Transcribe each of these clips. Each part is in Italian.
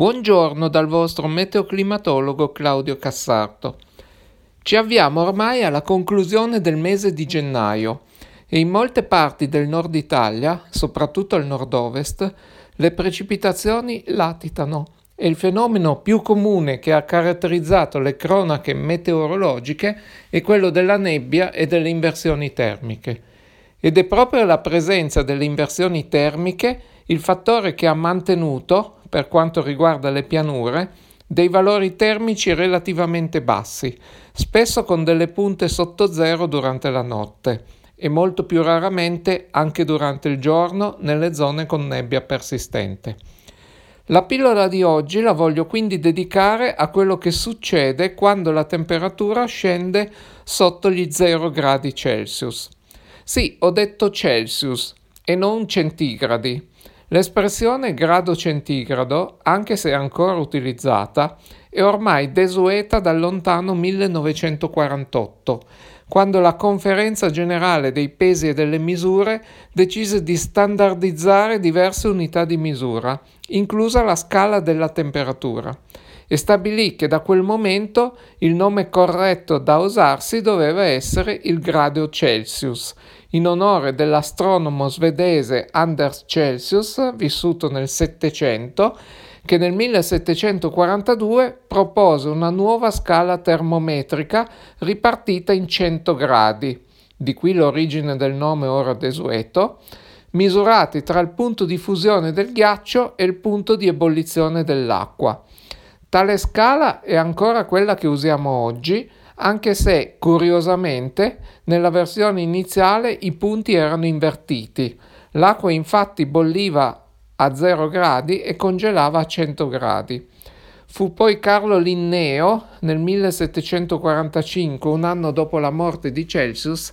Buongiorno dal vostro meteoclimatologo Claudio Cassardo. Ci avviamo ormai alla conclusione del mese di gennaio e in molte parti del nord Italia, soprattutto al nord-ovest, le precipitazioni latitano e il fenomeno più comune che ha caratterizzato le cronache meteorologiche è quello della nebbia e delle inversioni termiche. Ed è proprio la presenza delle inversioni termiche il fattore che ha mantenuto, per quanto riguarda le pianure, dei valori termici relativamente bassi, spesso con delle punte sotto zero durante la notte e molto più raramente anche durante il giorno nelle zone con nebbia persistente. La pillola di oggi la voglio quindi dedicare a quello che succede quando la temperatura scende sotto gli 0 gradi Celsius. Sì, ho detto Celsius e non centigradi. L'espressione grado centigrado, anche se ancora utilizzata, è ormai desueta dal lontano 1948, quando la Conferenza Generale dei Pesi e delle Misure decise di standardizzare diverse unità di misura, inclusa la scala della temperatura, e stabilì che da quel momento il nome corretto da usarsi doveva essere il grado Celsius, in onore dell'astronomo svedese Anders Celsius, vissuto nel 700, che nel 1742 propose una nuova scala termometrica ripartita in 100 gradi, di qui l'origine del nome ora desueto, misurati tra il punto di fusione del ghiaccio e il punto di ebollizione dell'acqua. Tale scala è ancora quella che usiamo oggi, anche se, curiosamente, nella versione iniziale i punti erano invertiti. L'acqua infatti bolliva a 0 gradi e congelava a 100 gradi. Fu poi Carlo Linneo, nel 1745, un anno dopo la morte di Celsius,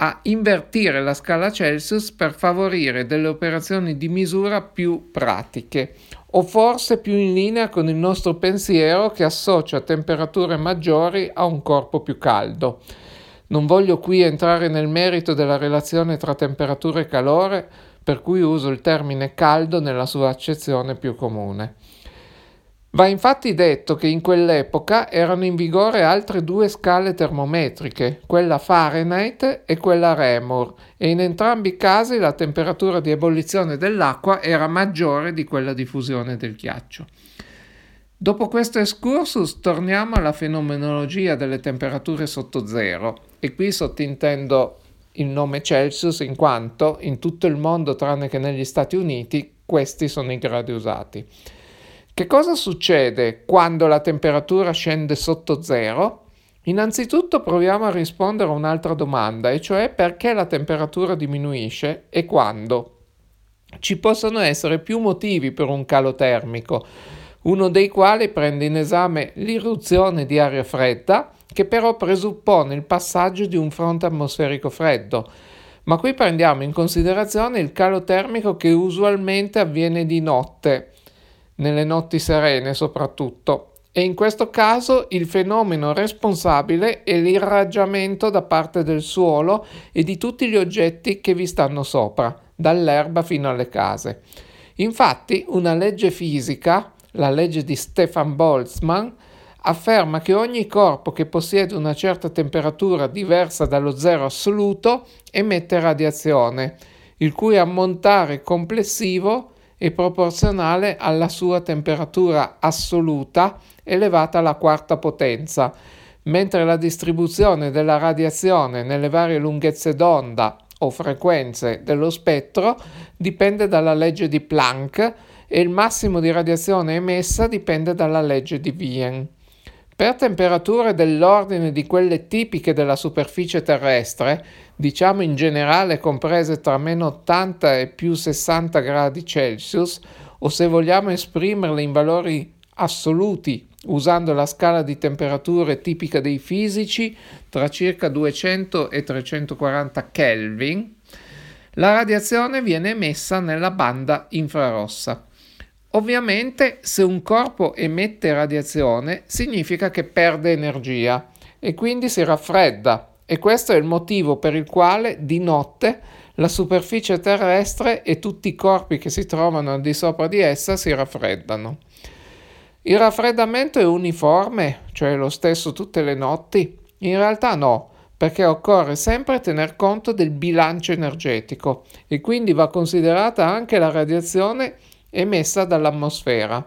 a invertire la scala Celsius per favorire delle operazioni di misura più pratiche, o forse più in linea con il nostro pensiero che associa temperature maggiori a un corpo più caldo. Non voglio qui entrare nel merito della relazione tra temperatura e calore, per cui uso il termine caldo nella sua accezione più comune. Va infatti detto che in quell'epoca erano in vigore altre due scale termometriche, quella Fahrenheit e quella Reaumur, e in entrambi i casi la temperatura di ebollizione dell'acqua era maggiore di quella di fusione del ghiaccio. Dopo questo excursus torniamo alla fenomenologia delle temperature sotto zero, e qui sottintendo il nome Celsius in quanto in tutto il mondo tranne che negli Stati Uniti questi sono i gradi usati. Che cosa succede quando la temperatura scende sotto zero? Innanzitutto proviamo a rispondere a un'altra domanda, e cioè perché la temperatura diminuisce e quando. Ci possono essere più motivi per un calo termico, uno dei quali prende in esame l'irruzione di aria fredda, che però presuppone il passaggio di un fronte atmosferico freddo. Ma qui prendiamo in considerazione il calo termico che usualmente avviene di notte, nelle notti serene soprattutto, e in questo caso il fenomeno responsabile è l'irraggiamento da parte del suolo e di tutti gli oggetti che vi stanno sopra, dall'erba fino alle case. Infatti una legge fisica, la legge di Stefan Boltzmann, afferma che ogni corpo che possiede una certa temperatura diversa dallo zero assoluto emette radiazione, il cui ammontare complessivo è proporzionale alla sua temperatura assoluta elevata alla quarta potenza, mentre la distribuzione della radiazione nelle varie lunghezze d'onda o frequenze dello spettro dipende dalla legge di Planck e il massimo di radiazione emessa dipende dalla legge di Wien. Per temperature dell'ordine di quelle tipiche della superficie terrestre, diciamo in generale comprese tra -80 e +60 gradi Celsius, o se vogliamo esprimerle in valori assoluti usando la scala di temperature tipica dei fisici, tra circa 200 e 340 Kelvin, la radiazione viene emessa nella banda infrarossa. Ovviamente, se un corpo emette radiazione, significa che perde energia e quindi si raffredda, e questo è il motivo per il quale di notte la superficie terrestre e tutti i corpi che si trovano al di sopra di essa si raffreddano. Il raffreddamento è uniforme, cioè lo stesso tutte le notti? In realtà no, perché occorre sempre tener conto del bilancio energetico e quindi va considerata anche la radiazione emessa dall'atmosfera,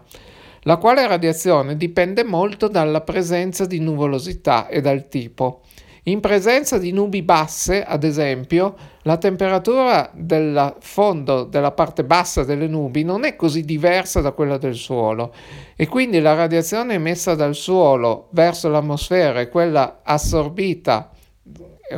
la quale radiazione dipende molto dalla presenza di nuvolosità e dal tipo. In presenza di nubi basse, ad esempio, la temperatura del fondo della parte bassa delle nubi non è così diversa da quella del suolo e quindi la radiazione emessa dal suolo verso l'atmosfera e quella assorbita,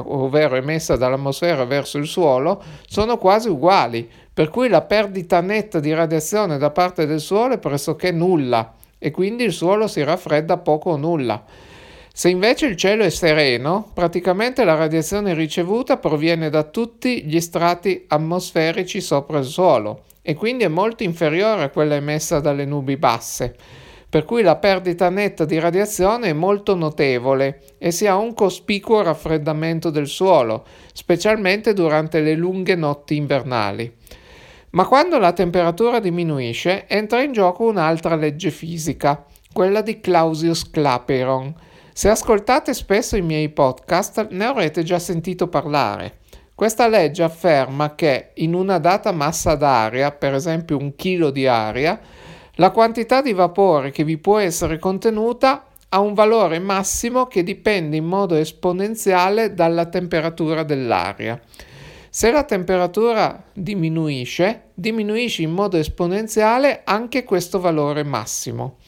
ovvero emessa dall'atmosfera verso il suolo, sono quasi uguali, per cui la perdita netta di radiazione da parte del suolo è pressoché nulla e quindi il suolo si raffredda poco o nulla. Se invece il cielo è sereno, praticamente la radiazione ricevuta proviene da tutti gli strati atmosferici sopra il suolo e quindi è molto inferiore a quella emessa dalle nubi basse, per cui la perdita netta di radiazione è molto notevole e si ha un cospicuo raffreddamento del suolo, specialmente durante le lunghe notti invernali. Ma quando la temperatura diminuisce, entra in gioco un'altra legge fisica, quella di Clausius-Clapeyron. Se ascoltate spesso i miei podcast ne avrete già sentito parlare. Questa legge afferma che in una data massa d'aria, per esempio 1 chilo di aria, la quantità di vapore che vi può essere contenuta ha un valore massimo che dipende in modo esponenziale dalla temperatura dell'aria. Se la temperatura diminuisce, diminuisce in modo esponenziale anche questo valore massimo.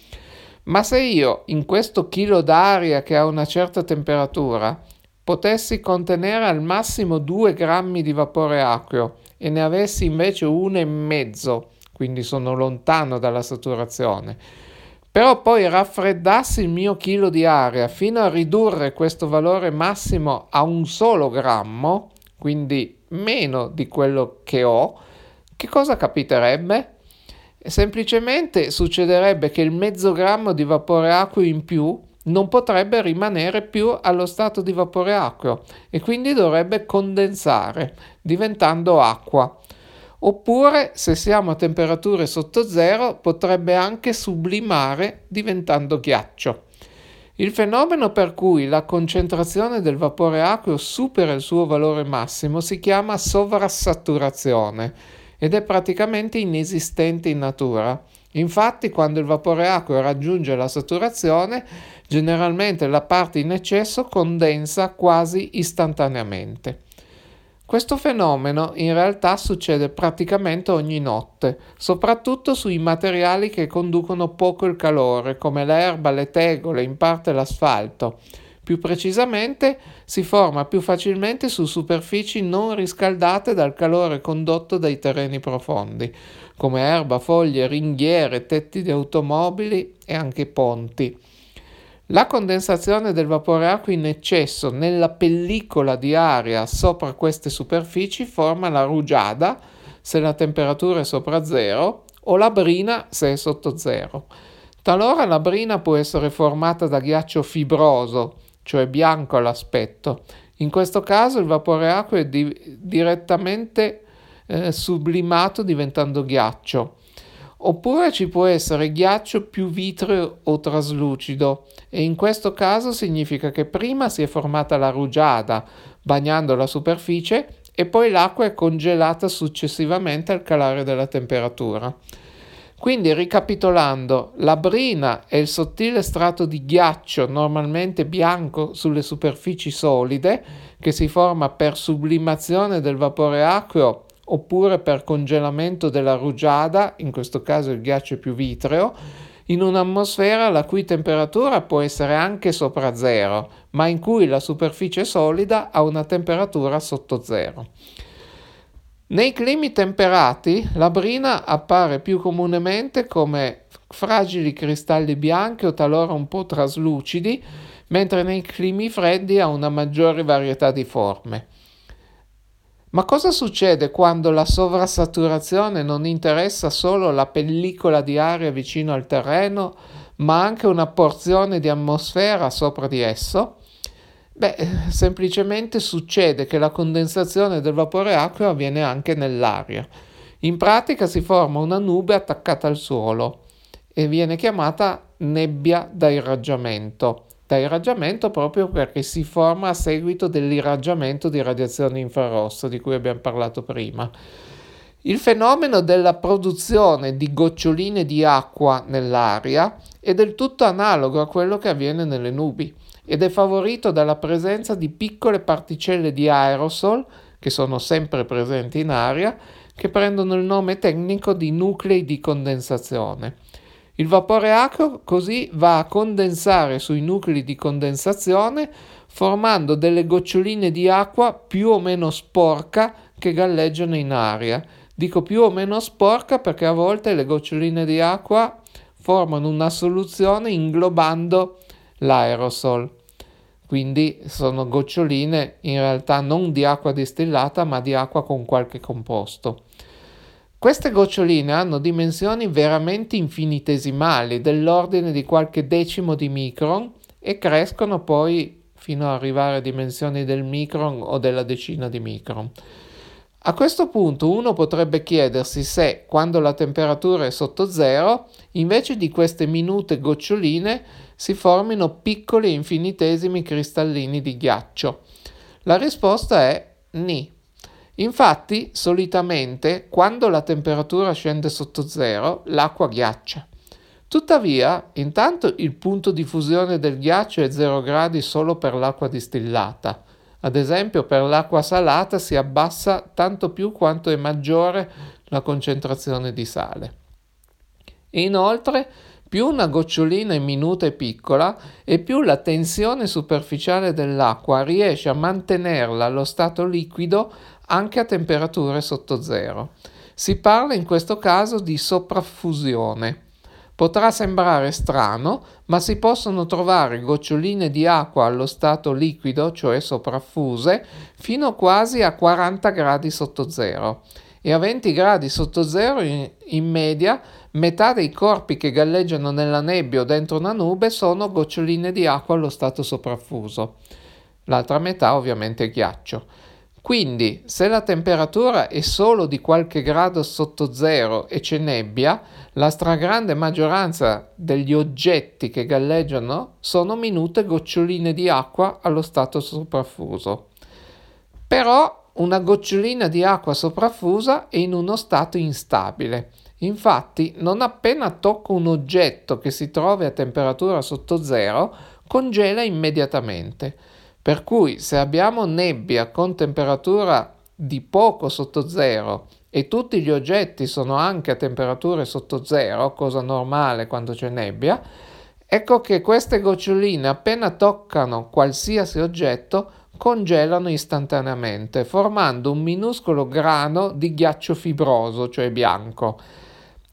Ma se io, in questo chilo d'aria che ha una certa temperatura, potessi contenere al massimo 2 grammi di vapore acqueo e ne avessi invece 1,5, quindi sono lontano dalla saturazione, però poi raffreddassi il mio chilo di aria fino a ridurre questo valore massimo a un solo grammo, quindi meno di quello che ho, che cosa capiterebbe? Semplicemente succederebbe che il mezzo grammo di vapore acqueo in più non potrebbe rimanere più allo stato di vapore acqueo e quindi dovrebbe condensare, diventando acqua. Oppure, se siamo a temperature sotto zero, potrebbe anche sublimare diventando ghiaccio. Il fenomeno per cui la concentrazione del vapore acqueo supera il suo valore massimo si chiama sovrassaturazione ed è praticamente inesistente in natura. Infatti, quando il vapore acqueo raggiunge la saturazione, generalmente la parte in eccesso condensa quasi istantaneamente. Questo fenomeno in realtà succede praticamente ogni notte, soprattutto sui materiali che conducono poco il calore, come l'erba, le tegole, in parte l'asfalto. Più precisamente, si forma più facilmente su superfici non riscaldate dal calore condotto dai terreni profondi, come erba, foglie, ringhiere, tetti di automobili e anche ponti. La condensazione del vapore acqueo in eccesso nella pellicola di aria sopra queste superfici forma la rugiada, se la temperatura è sopra zero, o la brina, se è sotto zero. Talora la brina può essere formata da ghiaccio fibroso, cioè bianco all'aspetto. In questo caso il vapore acqueo è direttamente sublimato diventando ghiaccio. Oppure ci può essere ghiaccio più vitreo o traslucido e in questo caso significa che prima si è formata la rugiada bagnando la superficie e poi l'acqua è congelata successivamente al calare della temperatura. Quindi, ricapitolando, la brina è il sottile strato di ghiaccio normalmente bianco sulle superfici solide che si forma per sublimazione del vapore acqueo oppure per congelamento della rugiada, in questo caso il ghiaccio è più vitreo, in un'atmosfera la cui temperatura può essere anche sopra zero, ma in cui la superficie solida ha una temperatura sotto zero. Nei climi temperati la brina appare più comunemente come fragili cristalli bianchi o talora un po' traslucidi, mentre nei climi freddi ha una maggiore varietà di forme. Ma cosa succede quando la sovrassaturazione non interessa solo la pellicola di aria vicino al terreno, ma anche una porzione di atmosfera sopra di esso? Beh, semplicemente succede che la condensazione del vapore acqueo avviene anche nell'aria. In pratica si forma una nube attaccata al suolo e viene chiamata nebbia da irraggiamento. Da irraggiamento proprio perché si forma a seguito dell'irraggiamento di radiazione infrarossa di cui abbiamo parlato prima. Il fenomeno della produzione di goccioline di acqua nell'aria è del tutto analogo a quello che avviene nelle nubi ed è favorito dalla presenza di piccole particelle di aerosol, che sono sempre presenti in aria, che prendono il nome tecnico di nuclei di condensazione. Il vapore aceo così va a condensare sui nuclei di condensazione formando delle goccioline di acqua più o meno sporca che galleggiano in aria. Dico più o meno sporca perché a volte le goccioline di acqua formano una soluzione inglobando l'aerosol. Quindi sono goccioline in realtà non di acqua distillata ma di acqua con qualche composto. Queste goccioline hanno dimensioni veramente infinitesimali, dell'ordine di qualche decimo di micron, e crescono poi fino ad arrivare a dimensioni del micron o della decina di micron. A questo punto uno potrebbe chiedersi se, quando la temperatura è sotto zero, invece di queste minute goccioline si formino piccoli e infinitesimi cristallini di ghiaccio. La risposta è ni. Infatti, solitamente, quando la temperatura scende sotto zero, l'acqua ghiaccia. Tuttavia, intanto il punto di fusione del ghiaccio è 0 gradi solo per l'acqua distillata. Ad esempio, per l'acqua salata si abbassa tanto più quanto è maggiore la concentrazione di sale. E inoltre, più una gocciolina è minuta e piccola e più la tensione superficiale dell'acqua riesce a mantenerla allo stato liquido anche a temperature sotto zero. Si parla in questo caso di sopraffusione. Potrà sembrare strano, ma si possono trovare goccioline di acqua allo stato liquido, cioè sopraffuse, fino quasi a 40 gradi sotto zero. E a 20 gradi sotto zero in media metà dei corpi che galleggiano nella nebbia o dentro una nube sono goccioline di acqua allo stato sopraffuso. L'altra metà ovviamente è ghiaccio. Quindi, se la temperatura è solo di qualche grado sotto zero e c'è nebbia, la stragrande maggioranza degli oggetti che galleggiano sono minute goccioline di acqua allo stato sopraffuso. Però una gocciolina di acqua sopraffusa è in uno stato instabile. Infatti, non appena tocca un oggetto che si trovi a temperatura sotto zero, congela immediatamente. Per cui, se abbiamo nebbia con temperatura di poco sotto zero e tutti gli oggetti sono anche a temperature sotto zero, cosa normale quando c'è nebbia, ecco che queste goccioline, appena toccano qualsiasi oggetto, congelano istantaneamente, formando un minuscolo grano di ghiaccio fibroso, cioè bianco.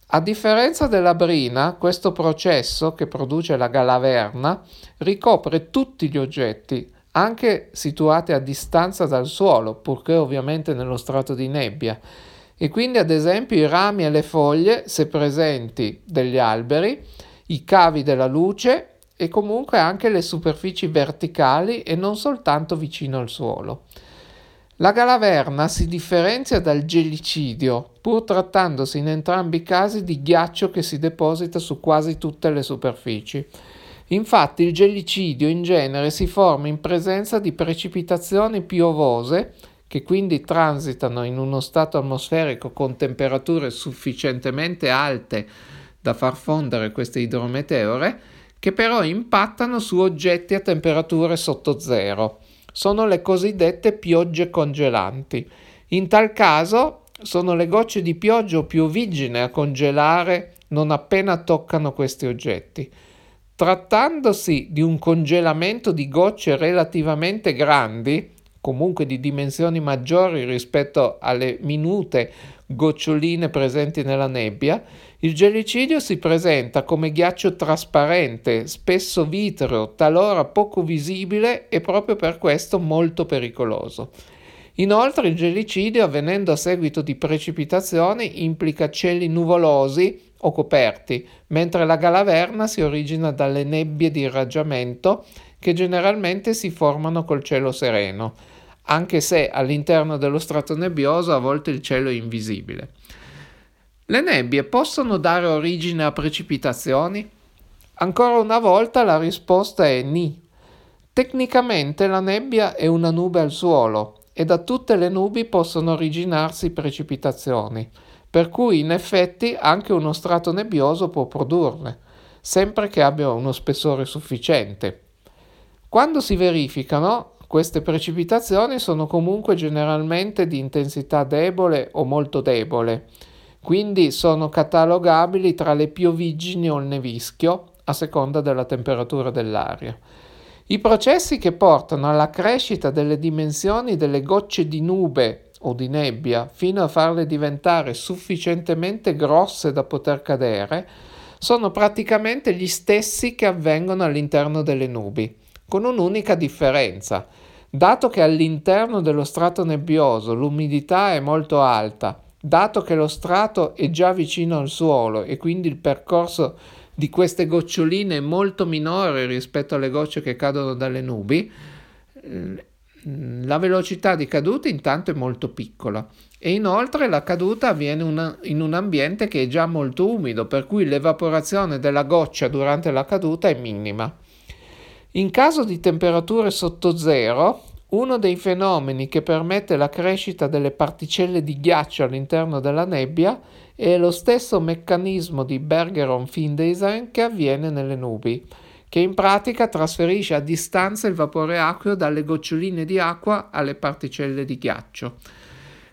A differenza della brina, questo processo che produce la galaverna ricopre tutti gli oggetti, anche situati a distanza dal suolo, purché ovviamente nello strato di nebbia. E quindi, ad esempio, i rami e le foglie, se presenti, degli alberi, i cavi della luce e comunque anche le superfici verticali e non soltanto vicino al suolo. La galaverna si differenzia dal gelicidio, pur trattandosi in entrambi i casi di ghiaccio che si deposita su quasi tutte le superfici. Infatti il gelicidio in genere si forma in presenza di precipitazioni piovose, che quindi transitano in uno stato atmosferico con temperature sufficientemente alte da far fondere queste idrometeore, che però impattano su oggetti a temperature sotto zero. Sono le cosiddette piogge congelanti. In tal caso sono le gocce di pioggia o pioviggine a congelare non appena toccano questi oggetti. Trattandosi di un congelamento di gocce relativamente grandi, comunque di dimensioni maggiori rispetto alle minute goccioline presenti nella nebbia, il gelicidio si presenta come ghiaccio trasparente, spesso vitreo, talora poco visibile e proprio per questo molto pericoloso. Inoltre il gelicidio, avvenendo a seguito di precipitazioni, implica cieli nuvolosi o coperti, mentre la galaverna si origina dalle nebbie di irraggiamento che generalmente si formano col cielo sereno, anche se all'interno dello strato nebbioso a volte il cielo è invisibile. Le nebbie possono dare origine a precipitazioni? Ancora una volta la risposta è ni. Tecnicamente la nebbia è una nube al suolo e da tutte le nubi possono originarsi precipitazioni, per cui in effetti anche uno strato nebbioso può produrne, sempre che abbia uno spessore sufficiente. Quando si verificano, queste precipitazioni sono comunque generalmente di intensità debole o molto debole, quindi sono catalogabili tra le pioviggini o il nevischio, a seconda della temperatura dell'aria. I processi che portano alla crescita delle dimensioni delle gocce di nube o di nebbia fino a farle diventare sufficientemente grosse da poter cadere sono praticamente gli stessi che avvengono all'interno delle nubi, con un'unica differenza. Dato che all'interno dello strato nebbioso l'umidità è molto alta, dato che lo strato è già vicino al suolo e quindi il percorso di queste goccioline è molto minore rispetto alle gocce che cadono dalle nubi, la velocità di caduta intanto è molto piccola e inoltre la caduta avviene in un ambiente che è già molto umido, per cui l'evaporazione della goccia durante la caduta è minima. In caso di temperature sotto zero, uno dei fenomeni che permette la crescita delle particelle di ghiaccio all'interno della nebbia è lo stesso meccanismo di Bergeron-Findeisen che avviene nelle nubi, che in pratica trasferisce a distanza il vapore acqueo dalle goccioline di acqua alle particelle di ghiaccio.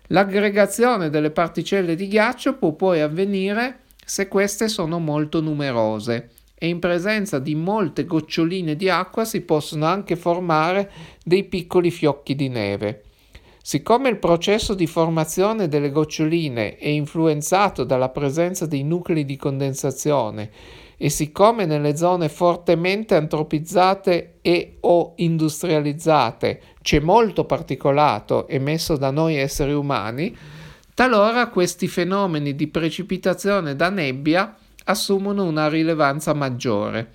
L'aggregazione delle particelle di ghiaccio può poi avvenire se queste sono molto numerose, e in presenza di molte goccioline di acqua si possono anche formare dei piccoli fiocchi di neve. Siccome il processo di formazione delle goccioline è influenzato dalla presenza dei nuclei di condensazione e siccome nelle zone fortemente antropizzate e o industrializzate c'è molto particolato emesso da noi esseri umani, talora questi fenomeni di precipitazione da nebbia assumono una rilevanza maggiore.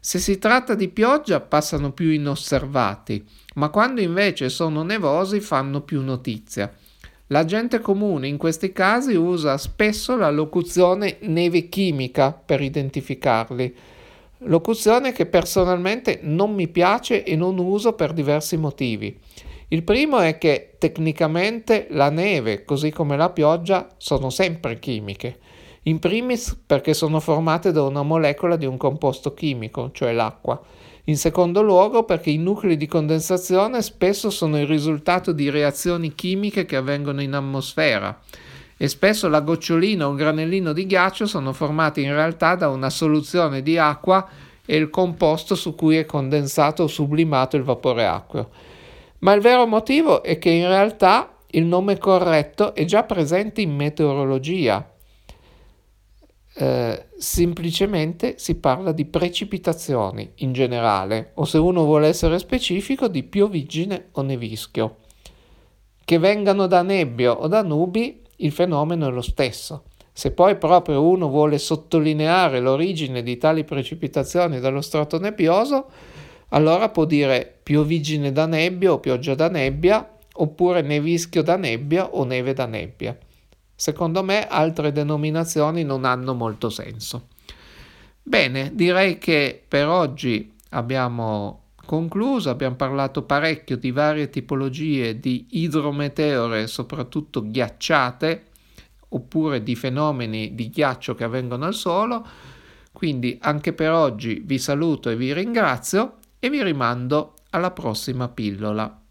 Se si tratta di pioggia passano più inosservati, ma quando invece sono nevosi fanno più notizia. La gente comune in questi casi usa spesso la locuzione neve chimica per identificarli, locuzione che personalmente non mi piace e non uso per diversi motivi. Il primo è che tecnicamente la neve, così come la pioggia, sono sempre chimiche. In primis perché sono formate da una molecola di un composto chimico, cioè l'acqua. In secondo luogo perché i nuclei di condensazione spesso sono il risultato di reazioni chimiche che avvengono in atmosfera e spesso la gocciolina o il granellino di ghiaccio sono formati in realtà da una soluzione di acqua e il composto su cui è condensato o sublimato il vapore acqueo. Ma il vero motivo è che in realtà il nome corretto è già presente in meteorologia. Semplicemente si parla di precipitazioni in generale, o se uno vuole essere specifico di piovigine o nevischio. Che vengano da nebbia o da nubi, il fenomeno è lo stesso. Se poi proprio uno vuole sottolineare l'origine di tali precipitazioni dallo strato nebbioso, allora può dire piovigine da nebbia o pioggia da nebbia, oppure nevischio da nebbia o neve da nebbia. Secondo me altre denominazioni non hanno molto senso. Bene, direi che per oggi abbiamo concluso, abbiamo parlato parecchio di varie tipologie di idrometeore, soprattutto ghiacciate, oppure di fenomeni di ghiaccio che avvengono al suolo, quindi anche per oggi vi saluto e vi ringrazio e vi rimando alla prossima pillola.